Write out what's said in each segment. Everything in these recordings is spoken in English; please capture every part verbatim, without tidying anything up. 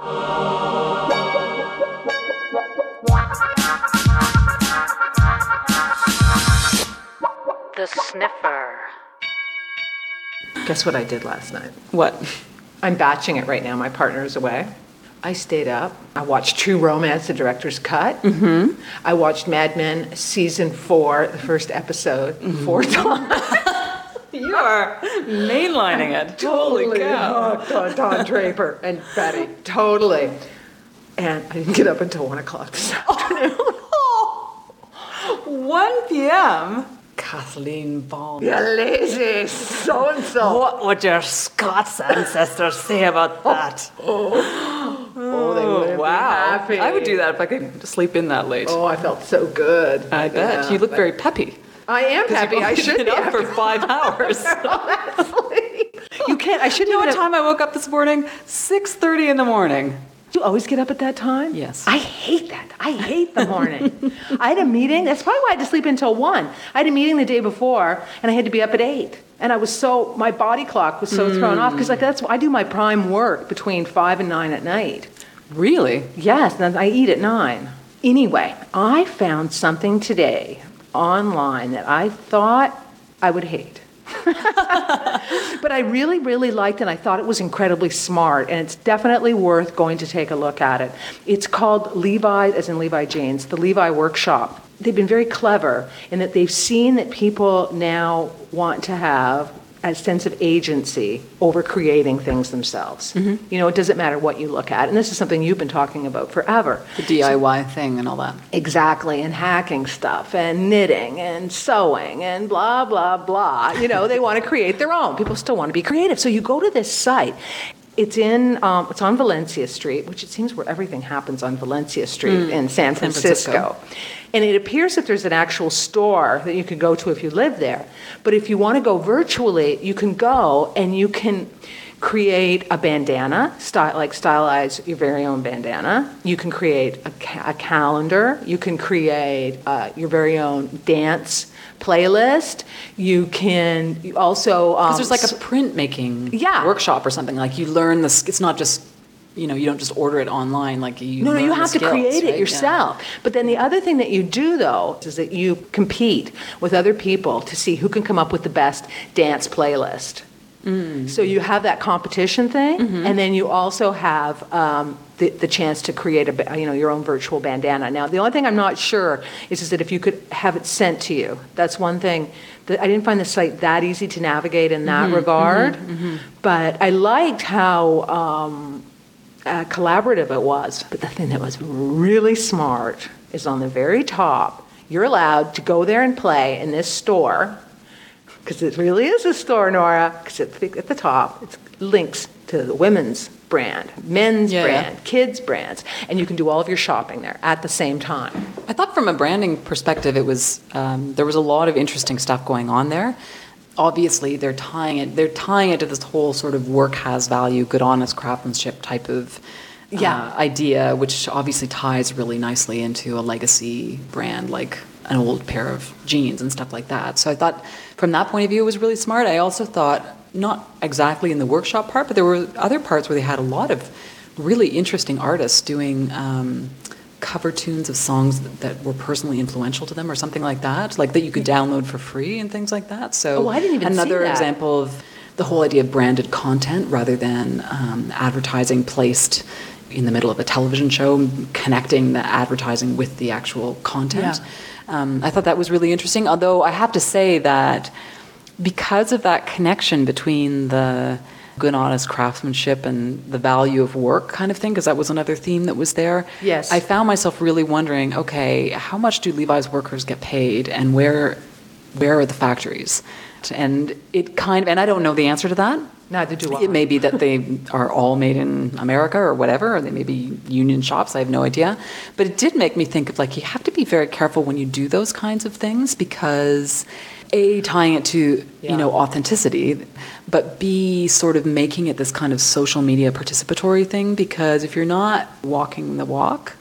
The Sniffer. Guess what I did last night? What? I'm batching it right now. My partner's away. I stayed up. I watched True Romance, the director's cut. Mm-hmm. I watched Mad Men season four, the first episode, mm-hmm. four times. You are mainlining I'm it. Totally hooked on Don Draper and Betty. Totally. And I didn't get up until one o'clock this afternoon. one p.m. Kathleen Baum. You're lazy, so-and-so. What would your Scots ancestors say about that? Oh, oh. oh they would have wow. been happy. I would do that if I could sleep in that late. Oh, I felt so good. I yeah, bet. You look very peppy. I am peppy. I should be. You've been up for five hours. You can't. I should you know what time I woke up this morning? six thirty in the morning. You always get up at that time? Yes. I hate that. I hate the morning. I had a meeting. That's probably why I had to sleep until one. I had a meeting the day before, and I had to be up at eight. And I was so, my body clock was so mm. thrown off, because like that's I do my prime work between five and nine at night. Really? Yes, and I eat at nine. Anyway, I found something today online that I thought I would hate. But I really, really liked it, and I thought it was incredibly smart, and it's definitely worth going to take a look at it. It's called Levi, as in Levi Jeans, the Levi Workshop. They've been very clever in that they've seen that people now want to have a sense of agency over creating things themselves. Mm-hmm. You know, it doesn't matter what you look at. And this is something you've been talking about forever. The D I Y so, thing and all that. Exactly. And hacking stuff and knitting and sewing and blah, blah, blah. You know, they want to create their own. People still want to be creative. So you go to this site. It's in, um, it's on Valencia Street, which it seems where everything happens on Valencia Street mm, in San Francisco. San Francisco. And it appears that there's an actual store that you can go to if you live there. But if you want to go virtually, you can go and you can create a bandana, style, like stylize your very own bandana. You can create a, ca- a calendar. You can create uh, your very own dance playlist. You can you also... Because um, there's like a printmaking yeah. workshop or something. Like you learn this. It's not just... You know, you don't just order it online like you No, no, you have skills, to create it right? yourself. Yeah. But then the other thing that you do, though, is that you compete with other people to see who can come up with the best dance playlist. Mm. So you have that competition thing, mm-hmm. and then you also have... Um, The, the chance to create a, you know, your own virtual bandana. Now, the only thing I'm not sure is, is that if you could have it sent to you. That's one thing. That I didn't find the site that easy to navigate in that mm-hmm, regard. Mm-hmm, mm-hmm. But I liked how um, uh, collaborative it was. But the thing that was really smart is on the very top, you're allowed to go there and play in this store, because it really is a store, Nora, because at the top, it's links to the women's brand, men's yeah, brand, yeah. kids' brands, and you can do all of your shopping there at the same time. I thought from a branding perspective, it was um, there was a lot of interesting stuff going on there. Obviously, they're tying it they're tying it to this whole sort of work has value, good, honest craftsmanship type of uh, yeah. idea, which obviously ties really nicely into a legacy brand like an old pair of jeans and stuff like that. So I thought from that point of view, it was really smart. I also thought, not exactly in the workshop part, but there were other parts where they had a lot of really interesting artists doing um, cover tunes of songs that, that were personally influential to them or something like that, like that you could download for free and things like that. So oh, I didn't even another see that. Example of the whole idea of branded content rather than um, advertising placed in the middle of a television show, connecting the advertising with the actual content. Yeah. Um, I thought that was really interesting, although I have to say that because of that connection between the good, honest craftsmanship and the value of work kind of thing, because that was another theme that was there, yes. I found myself really wondering, okay, how much do Levi's workers get paid and where where are the factories? And it kind of, and I don't know the answer to that. Neither do I. It may be that they are all made in America or whatever, or they may be union shops, I have no idea. But it did make me think of, like, you have to be very careful when you do those kinds of things because... A, tying it to, yeah. you know, authenticity, but B, sort of making it this kind of social media participatory thing, because if you're not walking the walk,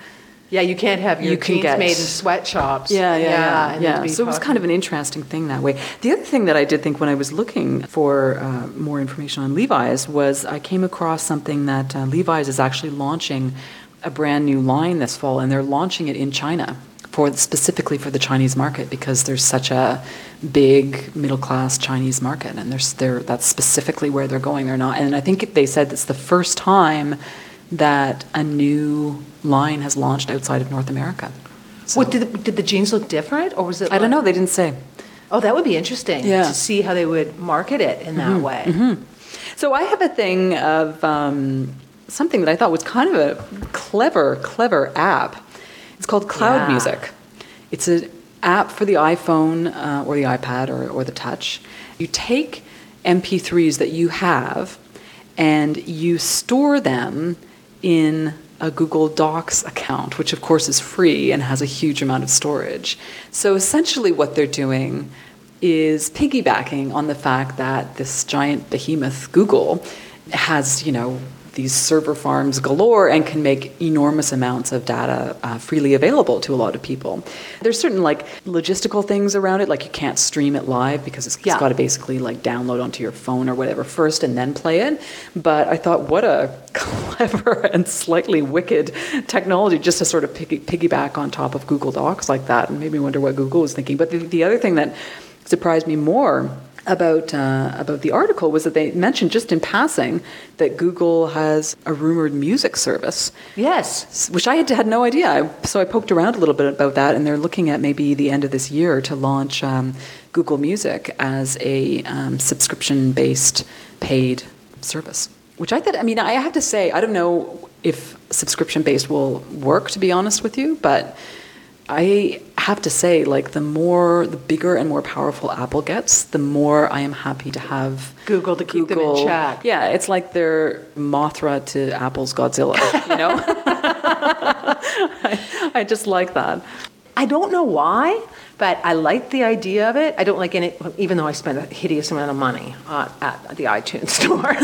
Yeah, you can't have your you jeans get, made in sweatshops. Yeah, yeah, yeah. yeah, yeah. yeah. So it was kind of an interesting thing that way. The other thing that I did think when I was looking for uh, more information on Levi's was I came across something that uh, Levi's is actually launching a brand new line this fall, and they're launching it in China for specifically for the Chinese market because there's such a big middle-class Chinese market, and there's there that's specifically where they're going. They're not, and I think they said it's the first time that a new line has launched outside of North America. So, what, did the, did the jeans look different, or was it? I like, don't know. They didn't say. Oh, that would be interesting yeah. to see how they would market it in that mm-hmm, way. Mm-hmm. So I have a thing of um, something that I thought was kind of a clever, clever app. It's called Cloud yeah. Music. It's an app for the iPhone uh, or the iPad or, or the Touch. You take M P threes that you have and you store them in a Google Docs account, which of course is free and has a huge amount of storage. So essentially what they're doing is piggybacking on the fact that this giant behemoth Google has, you know, these server farms galore and can make enormous amounts of data uh, freely available to a lot of people. There's certain like logistical things around it, like you can't stream it live because it's, yeah. it's got to basically like download onto your phone or whatever first and then play it. But I thought, what a clever and slightly wicked technology just to sort of piggy- piggyback on top of Google Docs like that, and made me wonder what Google was thinking. But the, the other thing that surprised me more about uh, about the article was that they mentioned just in passing that Google has a rumored music service. Yes. Which I had, had no idea. So I poked around a little bit about that, and they're looking at maybe the end of this year to launch um, Google Music as a um, subscription-based paid service. Which I thought, I mean, I have to say, I don't know if subscription-based will work, to be honest with you, but I have to say, like, the more, the bigger and more powerful Apple gets, the more I am happy to have Google to keep Google. them in check. Yeah, it's like they're Mothra to Apple's Godzilla, you know? I, I just like that. I don't know why, but I like the idea of it. I don't like any, even though I spent a hideous amount of money uh, at the iTunes store.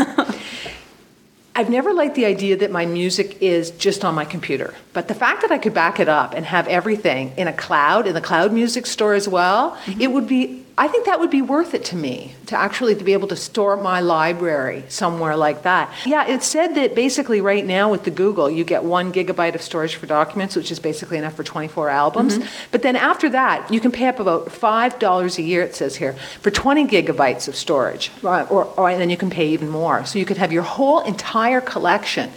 I've never liked the idea that my music is just on my computer. But the fact that I could back it up and have everything in a cloud, in the Cloud Music store as well, mm-hmm. it would be, I think that would be worth it to me, to actually to be able to store my library somewhere like that. Yeah, it said that basically right now with the Google, you get one gigabyte of storage for documents, which is basically enough for twenty-four albums. Mm-hmm. But then after that, you can pay up about five dollars a year, it says here, for twenty gigabytes of storage. Right. Or, or, and then you can pay even more. So you could have your whole entire collection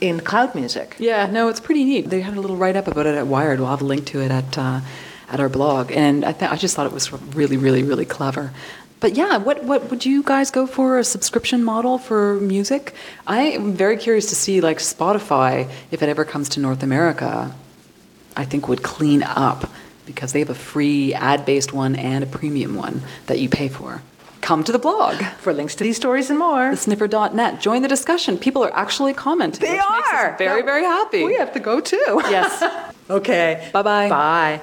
in Cloud Music. Yeah, no, it's pretty neat. They had a little write-up about it at Wired. We'll have a link to it at uh, at our blog. And I, th- I just thought it was really, really, really clever. But yeah, what, what would you guys go for, a subscription model for music? I am very curious to see, like, Spotify, if it ever comes to North America, I think would clean up, because they have a free ad-based one and a premium one that you pay for. Come to the blog for links to these stories and more. the sniffer dot net. Join the discussion. People are actually commenting. They which are. Makes us very, very happy. We have to go too. Yes. Okay. Bye-bye. Bye.